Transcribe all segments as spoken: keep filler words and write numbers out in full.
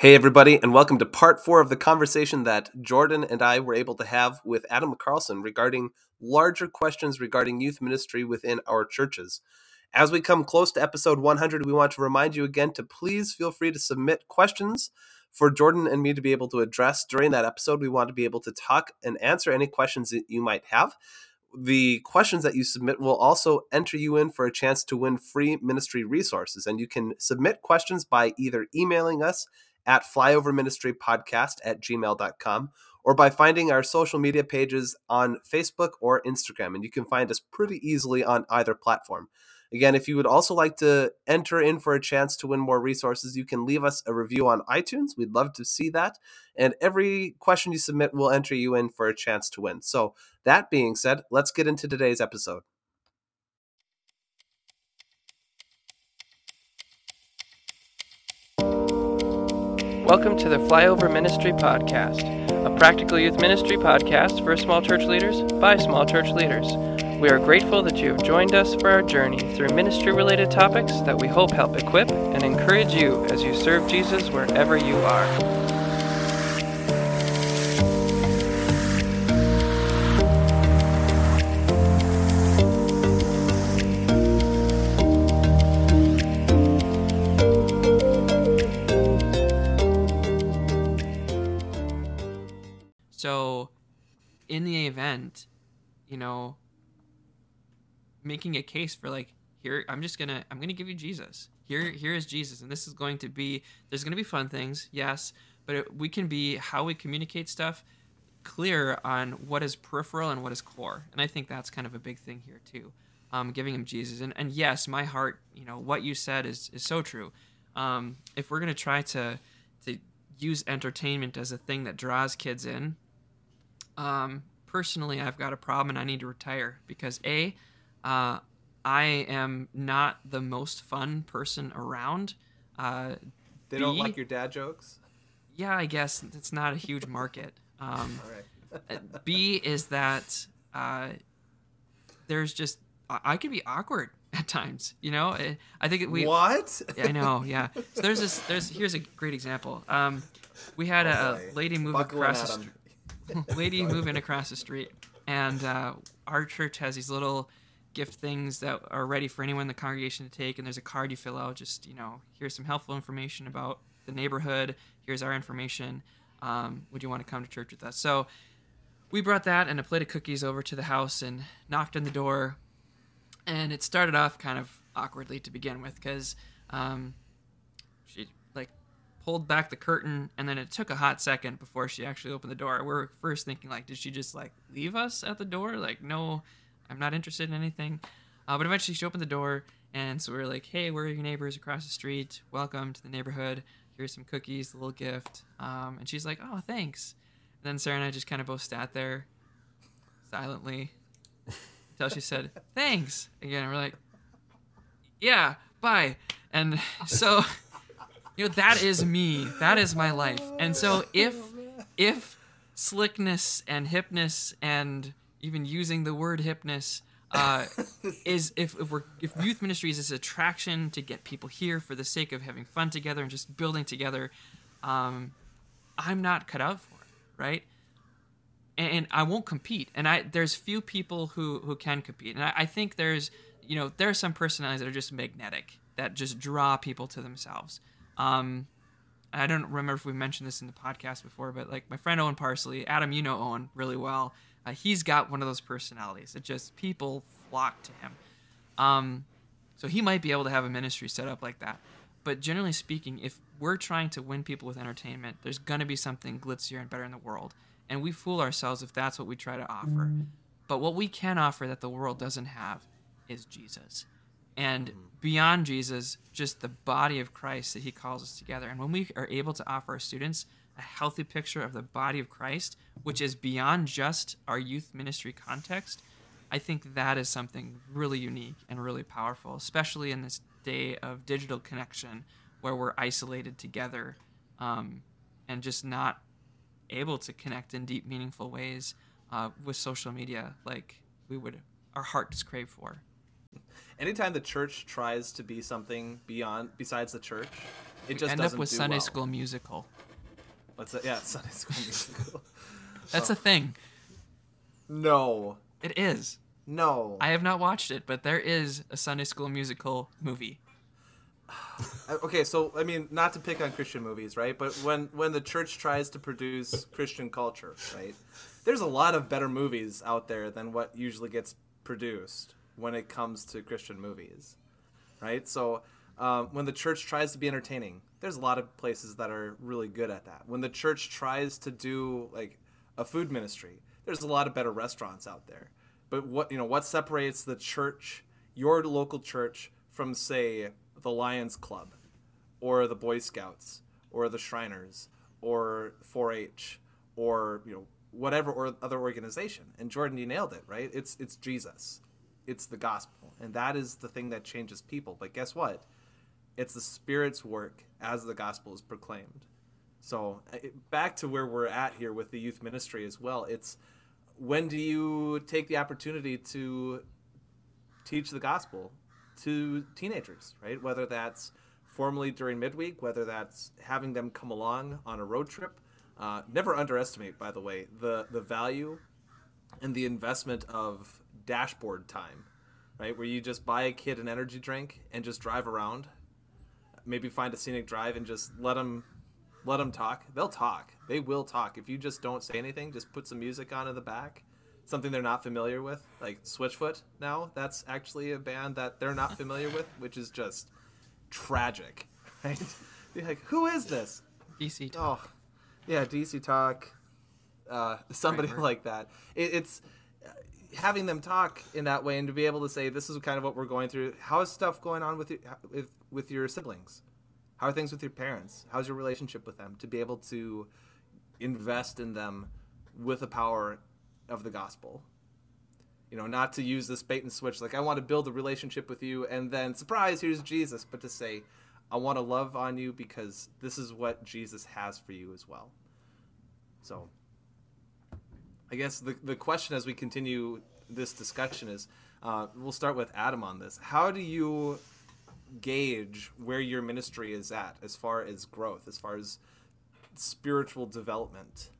Hey everybody, and welcome to part four of the conversation that Jordan and I were able to have with Adam Carlson regarding larger questions regarding youth ministry within our churches. As we come close to episode one hundred, we want to remind you again to please feel free to submit questions for Jordan and me to be able to address during that episode. We want to be able to talk and answer any questions that you might have. The questions that you submit will also enter you in for a chance to win free ministry resources, and you can submit questions by either emailing us at Flyover Ministry Podcast at gmail dot com, or by finding our social media pages on Facebook or Instagram, and you can find us pretty easily on either platform. Again, if you would also like to enter in for a chance to win more resources, you can leave us a review on iTunes. We'd love to see that, and every question you submit will enter you in for a chance to win. So that being said, let's get into today's episode. Welcome to the Flyover Ministry Podcast, a practical youth ministry podcast for small church leaders by small church leaders. We are grateful that you have joined us for our journey through ministry-related topics that we hope help equip and encourage you as you serve Jesus wherever you are. So, in the event, you know, making a case for like, here, I'm just gonna, I'm gonna give you Jesus. Here, here is Jesus, and this is going to be, there's gonna be fun things, yes, but it, we can be how we communicate stuff clear on what is peripheral and what is core, and I think that's kind of a big thing here too, um, giving him Jesus. And and yes, my heart, you know, what you said is is so true. Um, if we're gonna try to to use entertainment as a thing that draws kids in. Um, personally, I've got a problem and I need to retire because A, uh, I am not the most fun person around. Uh, they B, don't like your dad jokes? Yeah, I guess it's not a huge market. Um, All right. B is that uh, there's just, I, I could be awkward at times, you know? I, I think we... What? I know, yeah. So there's this, there's, here's a great example. Um, we had a okay. lady move Buckle across the street. lady moving across the street, and uh, our church has these little gift things that are ready for anyone in the congregation to take, and there's a card you fill out, just, you know, here's some helpful information about the neighborhood, here's our information, um, would you want to come to church with us? So we brought that and a plate of cookies over to the house and knocked on the door, and it started off kind of awkwardly to begin with, because um, she pulled back the curtain, and then it took a hot second before she actually opened the door. We were first thinking, like, did she just, like, leave us at the door? Like, no, I'm not interested in anything. Uh, but eventually she opened the door, and so we were like, hey, we're your neighbors across the street. Welcome to the neighborhood. Here's some cookies, a little gift. Um, and she's like, oh, thanks. And then Sarah and I just kind of both sat there silently until she said, thanks. Again, we're like, yeah, bye. And so... You know, that is me. That is my life. And so if if slickness and hipness, and even using the word hipness, uh, is if, if we're if youth ministry is this attraction to get people here for the sake of having fun together and just building together, um, I'm not cut out for it, right? And, and I won't compete. And I there's few people who, who can compete. And I, I think there's you know, there are some personalities that are just magnetic, that just draw people to themselves. Um, I don't remember if we mentioned this in the podcast before, but like my friend Owen Parsley, Adam, you know Owen really well. Uh, he's got one of those personalities that just people flock to him. Um, so he might be able to have a ministry set up like that. But generally speaking, if we're trying to win people with entertainment, there's going to be something glitzier and better in the world. And we fool ourselves if that's what we try to offer. Mm-hmm. But what we can offer that the world doesn't have is Jesus. And beyond Jesus, just the body of Christ that he calls us together. And when we are able to offer our students a healthy picture of the body of Christ, which is beyond just our youth ministry context, I think that is something really unique and really powerful, especially in this day of digital connection where we're isolated together um, and just not able to connect in deep, meaningful ways uh, with social media like we would, our hearts crave for. Anytime the church tries to be something beyond besides the church, it just end up with Sunday well. School Musical. What's that? Yeah, Sunday School Musical. That's oh. a thing. No. It is. No. I have not watched it, but there is a Sunday School Musical movie. Okay, so, I mean, not to pick on Christian movies, right? But when, when the church tries to produce Christian culture, right? There's a lot of better movies out there than what usually gets produced when it comes to Christian movies, right? So um, when the church tries to be entertaining, there's a lot of places that are really good at that. When the church tries to do, like, a food ministry, there's a lot of better restaurants out there. But what, you know, what separates the church, your local church, from, say, the Lions Club or the Boy Scouts or the Shriners or four H or, you know, whatever or other organization? And Jordan, you nailed it, right? It's it's Jesus. It's the gospel. And that is the thing that changes people. But guess what? It's the Spirit's work as the gospel is proclaimed. So it, back to where we're at here with the youth ministry as well. It's when do you take the opportunity to teach the gospel to teenagers, right? Whether that's formally during midweek, whether that's having them come along on a road trip. Uh, never underestimate, by the way, the, the value and the investment of dashboard time, right? Where you just buy a kid an energy drink and just drive around, maybe find a scenic drive and just let them, let them talk. They'll talk. They will talk. If you just don't say anything, just put some music on in the back, something they're not familiar with, like Switchfoot now. That's actually a band that they're not familiar with, which is just tragic, right? You're like, who is this? D C Talk. Oh. Yeah, D C Talk, uh, somebody right, right. like that. It, it's having them talk in that way and to be able to say, this is kind of what we're going through. How is stuff going on with your, with, with your siblings? How are things with your parents? How's your relationship with them? To be able to invest in them with the power of the gospel. You know, not to use this bait and switch. Like, I want to build a relationship with you and then, surprise, here's Jesus. But to say, I want to love on you because this is what Jesus has for you as well. So I guess the, the question as we continue this discussion is, uh, we'll start with Adam on this. How do you gauge where your ministry is at as far as growth, as far as spiritual development?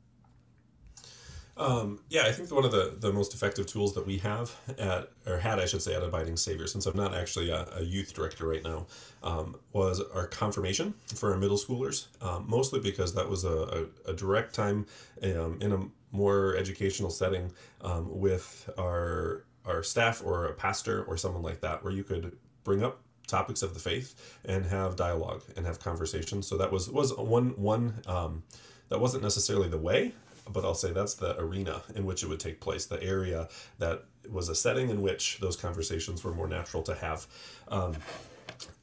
Um, yeah, I think one of the, the most effective tools that we have at, or had, I should say, at Abiding Savior, since I'm not actually a, a youth director right now, um, was our confirmation for our middle schoolers, um, mostly because that was a, a, a direct time um, in a more educational setting um, with our our staff or a pastor or someone like that, where you could bring up topics of the faith and have dialogue and have conversations. So that was, was one, one um, that wasn't necessarily the way, but I'll say that's the arena in which it would take place, the area that was a setting in which those conversations were more natural to have. Um,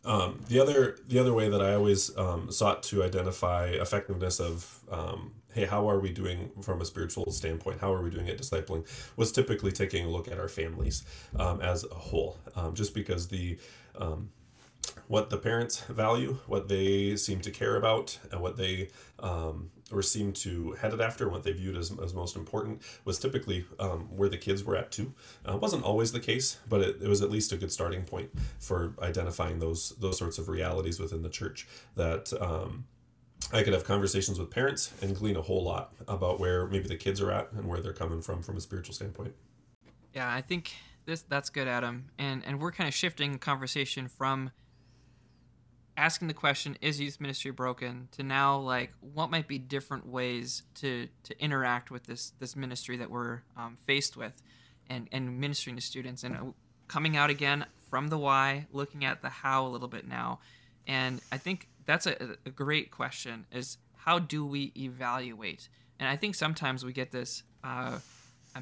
um, the other the other way that I always um, sought to identify effectiveness of, um, hey, how are we doing from a spiritual standpoint? How are we doing at discipling? Was typically taking a look at our families um, as a whole, um, just because the... Um, what the parents value, what they seem to care about, and what they um, or seem to headed after, what they viewed as, as most important, was typically um, where the kids were at too. Uh, it wasn't always the case, but it, it was at least a good starting point for identifying those those sorts of realities within the church that um, I could have conversations with parents and glean a whole lot about where maybe the kids are at and where they're coming from from a spiritual standpoint. Yeah, I think this that's good, Adam. And, and we're kind of shifting the conversation from asking the question, is youth ministry broken, to now, like, what might be different ways to to interact with this this ministry that we're um, faced with and, and ministering to students, and coming out again from the why, looking at the how a little bit now. And I think that's a, a great question, is how do we evaluate? And I think sometimes we get this, uh,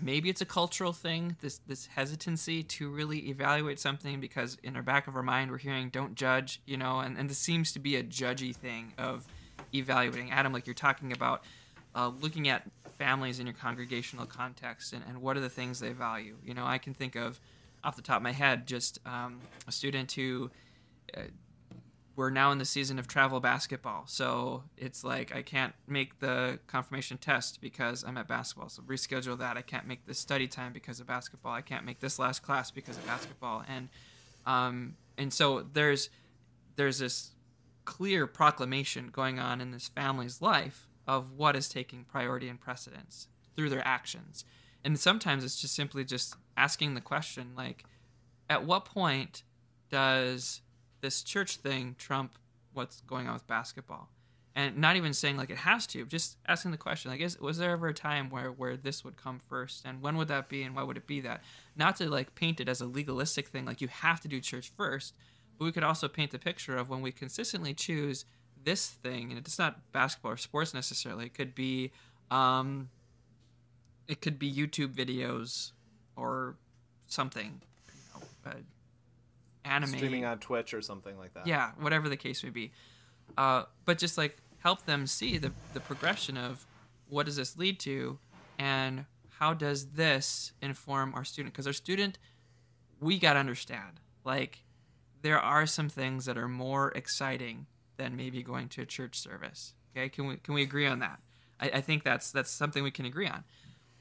maybe it's a cultural thing, this this hesitancy to really evaluate something, because in our back of our mind we're hearing don't judge, you know, and, and this seems to be a judgy thing of evaluating. Adam, like you're talking about, uh, looking at families in your congregational context and, and what are the things they value. You know, I can think of off the top of my head just um, a student who, uh, we're now in the season of travel basketball. So it's like, I can't make the confirmation test because I'm at basketball. So reschedule that. I can't make this study time because of basketball. I can't make this last class because of basketball. And, um, and so there's, there's this clear proclamation going on in this family's life of what is taking priority and precedence through their actions. And sometimes it's just simply just asking the question, like, at what point does this church thing trump what's going on with basketball? And not even saying like it has to, just asking the question, like, is, was there ever a time where, where this would come first? And when would that be? And why would it be that? Not to like paint it as a legalistic thing, like you have to do church first, but we could also paint the picture of when we consistently choose this thing, and it's not basketball or sports necessarily, it could be, um, it could be YouTube videos or something, you know, uh, anime. Streaming on Twitch or something like that. Yeah, whatever the case may be. Uh, but just like help them see the, the progression of what does this lead to and how does this inform our student? Because our student, we got to understand, like there are some things that are more exciting than maybe going to a church service. Okay, can we can we agree on that? I, I think that's that's something we can agree on.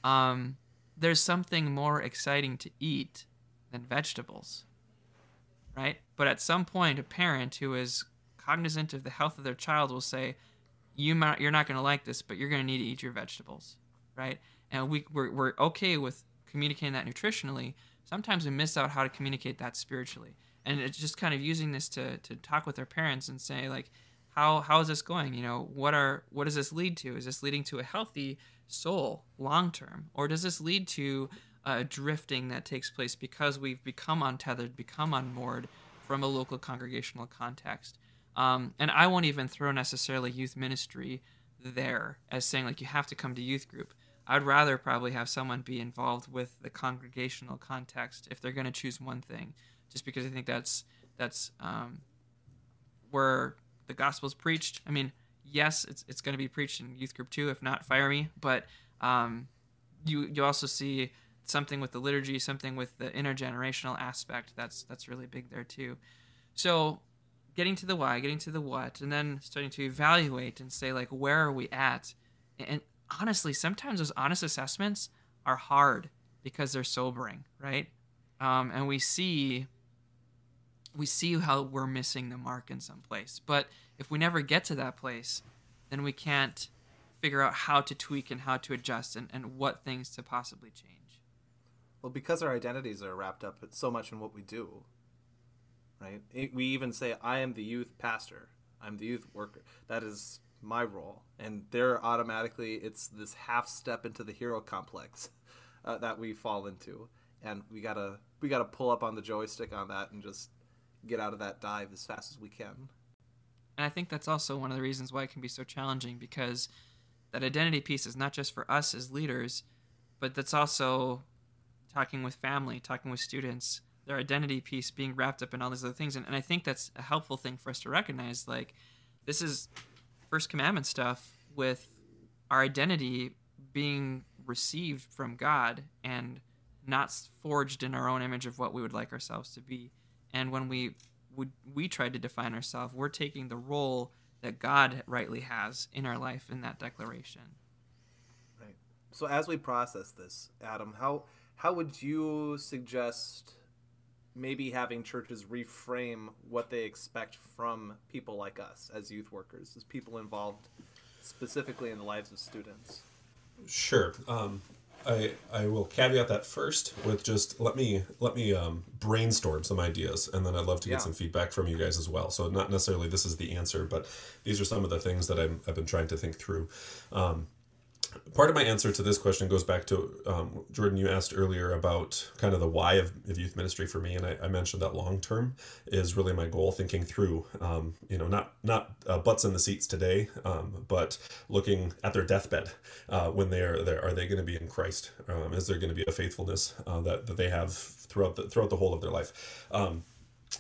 Um, there's something more exciting to eat than vegetables, right? But at some point, a parent who is cognizant of the health of their child will say, you might, you're not going to like this, but you're going to need to eat your vegetables, right? And we, we're, we're okay with communicating that nutritionally. Sometimes we miss out how to communicate that spiritually. And it's just kind of using this to to talk with our parents and say, like, how how is this going? You know, what are what does this lead to? Is this leading to a healthy soul long term? Or does this lead to uh, drifting that takes place because we've become untethered, become unmoored from a local congregational context? Um, and I won't even throw necessarily youth ministry there as saying, like, you have to come to youth group. I'd rather probably have someone be involved with the congregational context if they're going to choose one thing, just because I think that's that's um, where the gospel's preached. I mean, yes, it's it's going to be preached in youth group too. If not, fire me. But um, you you also see something with the liturgy, something with the intergenerational aspect. That's that's really big there too. So, getting to the why, getting to the what, and then starting to evaluate and say, like, where are we at? And honestly, sometimes those honest assessments are hard because they're sobering, right? Um, and we see we see how we're missing the mark in some place. But if we never get to that place, then we can't figure out how to tweak and how to adjust and, and what things to possibly change. Well, because our identities are wrapped up so much in what we do, right? It, we even say, I am the youth pastor. I'm the youth worker. That is my role. And they're automatically, it's this half step into the hero complex uh, that we fall into. And we gotta we gotta pull up on the joystick on that and just get out of that dive as fast as we can. And I think that's also one of the reasons why it can be so challenging, because that identity piece is not just for us as leaders, but that's also talking with family, talking with students, their identity piece being wrapped up in all these other things. And, and I think that's a helpful thing for us to recognize. Like, this is First Commandment stuff with our identity being received from God and not forged in our own image of what we would like ourselves to be. And when we would we try to define ourselves, we're taking the role that God rightly has in our life in that declaration. Right. So as we process this, Adam, how how would you suggest maybe having churches reframe what they expect from people like us as youth workers, as people involved specifically in the lives of students? Sure. Um I, I will caveat that first with just let me let me um, brainstorm some ideas, and then I'd love to get yeah. some feedback from you guys as well. So not necessarily this is the answer, but these are some of the things that I'm, I've been trying to think through. Um, part of my answer to this question goes back to, um, Jordan, you asked earlier about kind of the why of, of youth ministry for me, and I, I mentioned that long-term is really my goal, thinking through, um, you know, not not uh, butts in the seats today, um, but looking at their deathbed uh, when they are there. Are they going to be in Christ? Um, is there going to be a faithfulness uh, that, that they have throughout the, throughout the whole of their life? Um,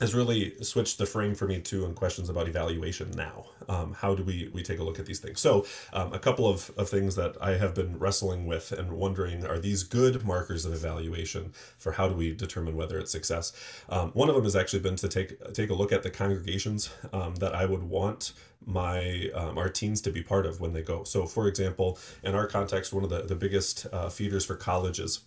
has really switched the frame for me too in questions about evaluation now. Um, how do we we take a look at these things? So um, a couple of, of things that I have been wrestling with and wondering, are these good markers of evaluation for how do we determine whether it's success? Um, one of them has actually been to take take a look at the congregations um, that I would want my um, our teens to be part of when they go. So for example, in our context, one of the, the biggest uh, feeders for colleges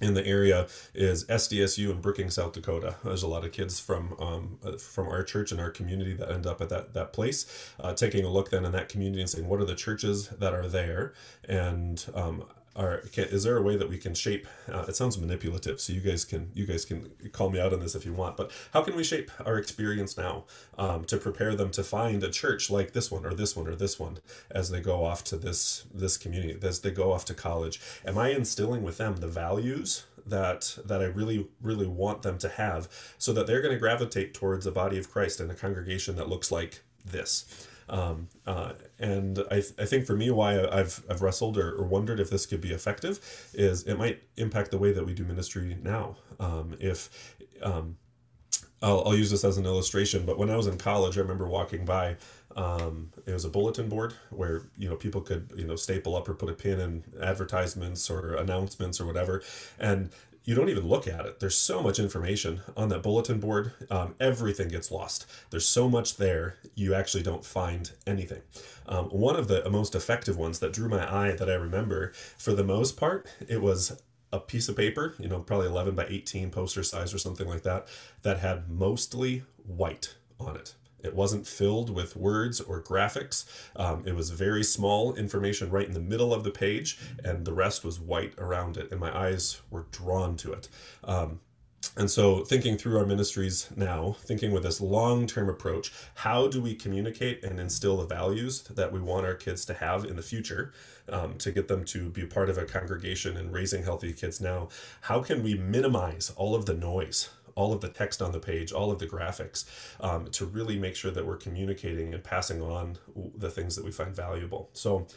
in the area is S D S U in Brookings, South Dakota. There's a lot of kids from um, from our church and our community that end up at that that place. Uh, taking a look then in that community and saying, what are the churches that are there, and um, are is there a way that we can shape? Uh, it sounds manipulative, so you guys can you guys can call me out on this if you want. But how can we shape our experience now um, to prepare them to find a church like this one or this one or this one as they go off to this this community, as they go off to college? Am I instilling with them the values that that I really really want them to have, so that they're going to gravitate towards a body of Christ and a congregation that looks like this? Um, uh, and I, th- I think for me, why I've, I've wrestled or, or wondered if this could be effective is it might impact the way that we do ministry now. Um, if, um, I'll, I'll use this as an illustration, but when I was in college, I remember walking by, um, it was a bulletin board where, you know, people could, you know, staple up or put a pin in advertisements or announcements or whatever. And you don't even look at it. There's so much information on that bulletin board. Um, everything gets lost. There's so much there, you actually don't find anything. Um, one of the most effective ones that drew my eye that I remember, for the most part, it was a piece of paper, you know, probably eleven by eighteen poster size or something like that, that had mostly white on it. It wasn't filled with words or graphics. Um, it was very small information right in the middle of the page, and the rest was white around it, and my eyes were drawn to it. Um, and so thinking through our ministries now, thinking with this long-term approach, how do we communicate and instill the values that we want our kids to have in the future, um, to get them to be part of a congregation and raising healthy kids now? How can we minimize all of the noise, all of the text on the page, all of the graphics, um, to really make sure that we're communicating and passing on the things that we find valuable? So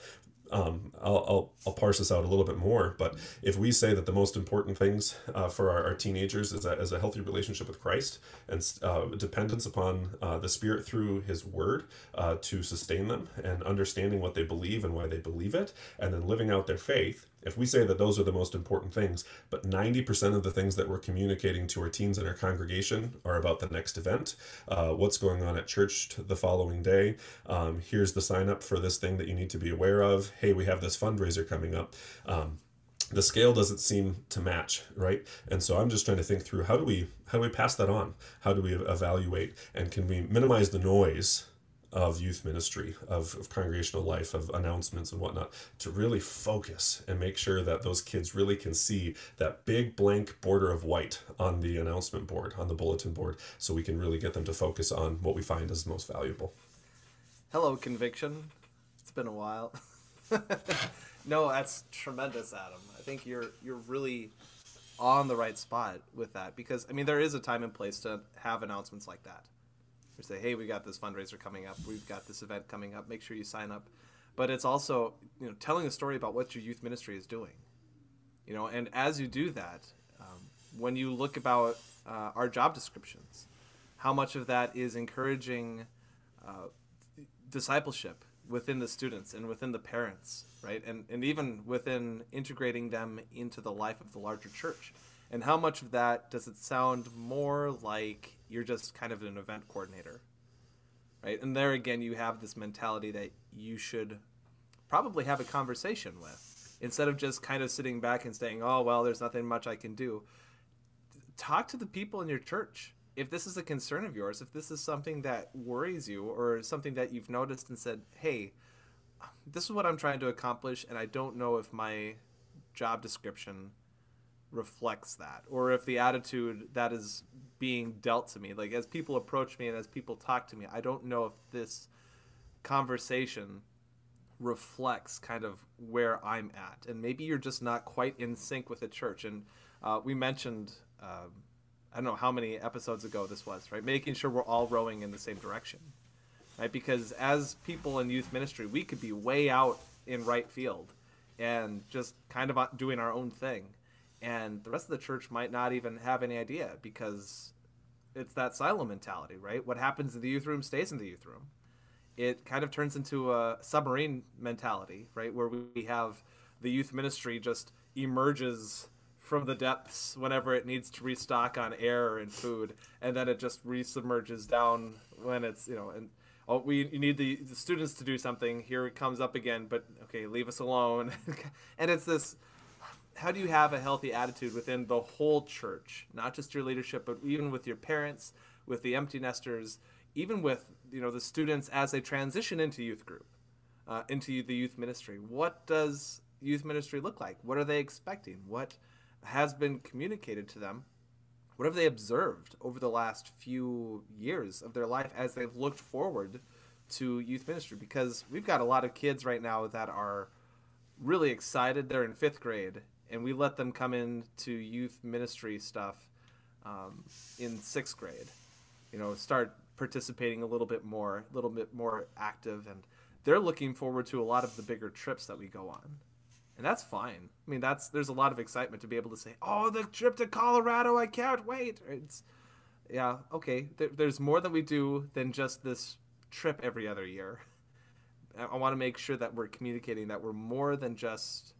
um, I'll, I'll, I'll parse this out a little bit more, but if we say that the most important things uh, for our, our teenagers is a, is a healthy relationship with Christ and uh, dependence upon uh, the Spirit through His Word uh, to sustain them, and understanding what they believe and why they believe it, and then living out their faith, if we say that those are the most important things, but ninety percent of the things that we're communicating to our teens in our congregation are about the next event, uh, what's going on at church the following day, um, here's the sign up for this thing that you need to be aware of, hey, we have this fundraiser coming up, um, the scale doesn't seem to match, right? And so I'm just trying to think through, how do we how do we pass that on? How do we evaluate, and can we minimize the noise of youth ministry, of, of congregational life, of announcements and whatnot, to really focus and make sure that those kids really can see that big blank border of white on the announcement board, on the bulletin board, so we can really get them to focus on what we find is most valuable. Hello, Conviction. It's been a while. No, that's tremendous, Adam. I think you're you're really on the right spot with that, because, I mean, there is a time and place to have announcements like that. Say, hey, we got this fundraiser coming up, we've got this event coming up, make sure you sign up. But it's also, you know, telling a story about what your youth ministry is doing, you know. And as you do that, um, when you look about uh, our job descriptions, how much of that is encouraging uh, discipleship within the students and within the parents, right? And and even within integrating them into the life of the larger church. And how much of that does it sound more like you're just kind of an event coordinator, right? And there again, you have this mentality that you should probably have a conversation with, instead of just kind of sitting back and saying, oh, well, there's nothing much I can do. Talk to the people in your church. If this is a concern of yours, if this is something that worries you or something that you've noticed and said, hey, this is what I'm trying to accomplish, and I don't know if my job description reflects that, or if the attitude that is being dealt to me, like as people approach me and as people talk to me, I don't know if this conversation reflects kind of where I'm at. And maybe you're just not quite in sync with the church. And uh, we mentioned, um, I don't know how many episodes ago this was, right? Making sure we're all rowing in the same direction, right? Because as people in youth ministry, we could be way out in right field and just kind of doing our own thing. And the rest of the church might not even have any idea, because it's that silo mentality, right? What happens in the youth room stays in the youth room. It kind of turns into a submarine mentality, right? Where we have the youth ministry just emerges from the depths whenever it needs to restock on air and food. And then it just resubmerges down when it's, you know, and oh, we you need the, the students to do something. Here it comes up again, but okay, leave us alone. And it's this how do you have a healthy attitude within the whole church, not just your leadership, but even with your parents, with the empty nesters, even with, you know, the students as they transition into youth group, uh, into the youth ministry? What does youth ministry look like? What are they expecting? What has been communicated to them? What have they observed over the last few years of their life as they've looked forward to youth ministry? Because we've got a lot of kids right now that are really excited. They're in fifth grade, and we let them come into youth ministry stuff um, in sixth grade, you know, start participating a little bit more, a little bit more active. And they're looking forward to a lot of the bigger trips that we go on. And that's fine. I mean, that's, there's a lot of excitement to be able to say, oh, the trip to Colorado, I can't wait. It's, yeah, okay. There, there's more that we do than just this trip every other year. I, I want to make sure that we're communicating that we're more than just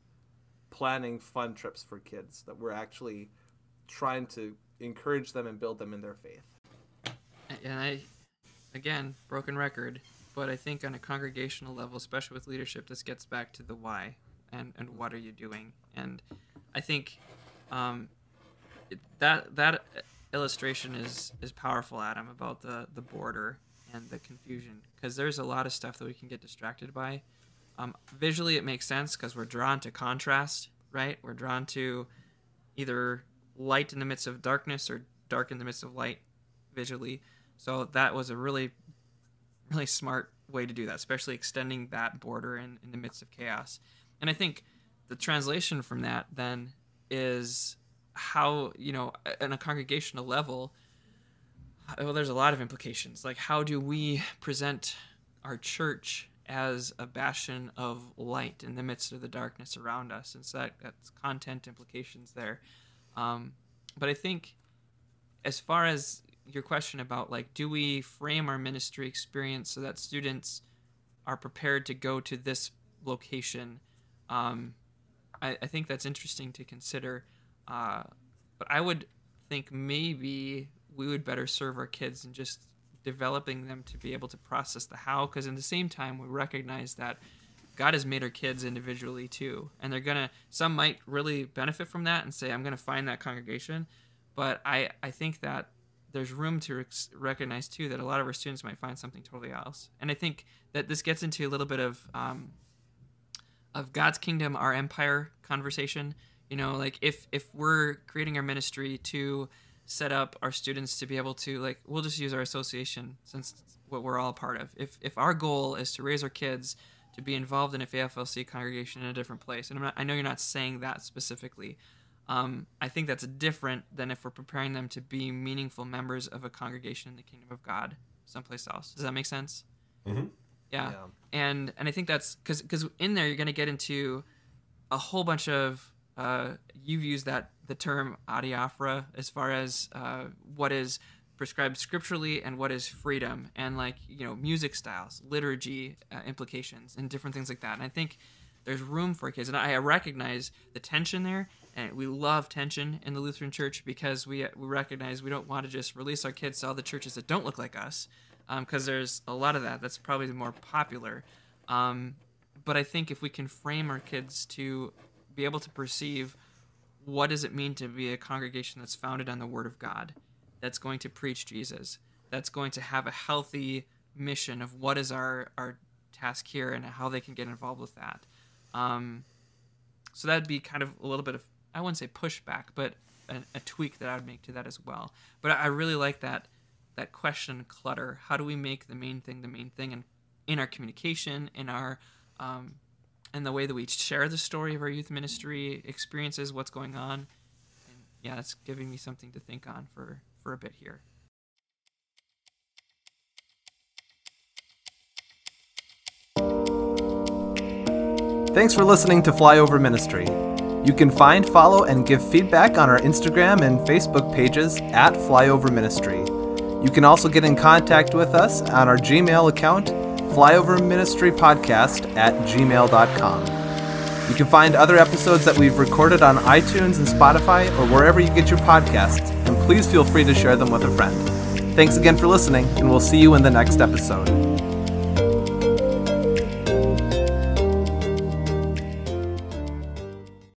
planning fun trips for kids, that we're actually trying to encourage them and build them in their faith. And I, again, broken record, but I think on a congregational level, especially with leadership, this gets back to the why. And, and what are you doing? And I think um, it, that that illustration is, is powerful, Adam, about the, the border and the confusion, because there's a lot of stuff that we can get distracted by. Um, visually, it makes sense because we're drawn to contrast, right? We're drawn to either light in the midst of darkness or dark in the midst of light visually. So that was a really, really smart way to do that, especially extending that border in, in the midst of chaos. And I think the translation from that then is how, you know, on a congregational level, well, there's a lot of implications. Like, how do we present our church as a bastion of light in the midst of the darkness around us? And so that, that's content implications there. Um, but I think as far as your question about, like, do we frame our ministry experience so that students are prepared to go to this location? Um, I, I think that's interesting to consider, uh, but I would think maybe we would better serve our kids in just developing them to be able to process the how, because at the same time, we recognize that God has made our kids individually too, and they're going to, some might really benefit from that and say, I'm going to find that congregation, but I, I think that there's room to rec- recognize too that a lot of our students might find something totally else, and I think that this gets into a little bit of... Um, of God's kingdom, our empire conversation. You know, like if, if we're creating our ministry to set up our students to be able to, like, we'll just use our association since it's what we're all a part of. If if our goal is to raise our kids to be involved in a F A F L C congregation in a different place, and I'm not, I know you're not saying that specifically, um, I think that's different than if we're preparing them to be meaningful members of a congregation in the kingdom of God someplace else. Does that make sense? Mm-hmm. Yeah. yeah, and and I think that's because because in there you're going to get into a whole bunch of uh, you've used that the term adiaphora as far as uh, what is prescribed scripturally and what is freedom, and, like, you know, music styles, liturgy uh, implications, and different things like that. And I think there's room for kids, and I recognize the tension there, and we love tension in the Lutheran Church because we we recognize we don't want to just release our kids to all the churches that don't look like us. Because um, there's a lot of that. That's probably the more popular. Um, but I think if we can frame our kids to be able to perceive what does it mean to be a congregation that's founded on the Word of God, that's going to preach Jesus, that's going to have a healthy mission of what is our, our task here and how they can get involved with that. Um, so that would be kind of a little bit of, I wouldn't say pushback, but a, a tweak that I would make to that as well. But I, I really like that. That question clutter. How do we make the main thing the main thing, and in, in our communication, in our, um, in the way that we share the story of our youth ministry experiences, what's going on? And yeah, that's giving me something to think on for for a bit here. Thanks for listening to Flyover Ministry. You can find, follow, and give feedback on our Instagram and Facebook pages at Flyover Ministry. You can also get in contact with us on our Gmail account, flyover ministry podcast at gmail dot com. You can find other episodes that we've recorded on iTunes and Spotify or wherever you get your podcasts, and please feel free to share them with a friend. Thanks again for listening, and we'll see you in the next episode.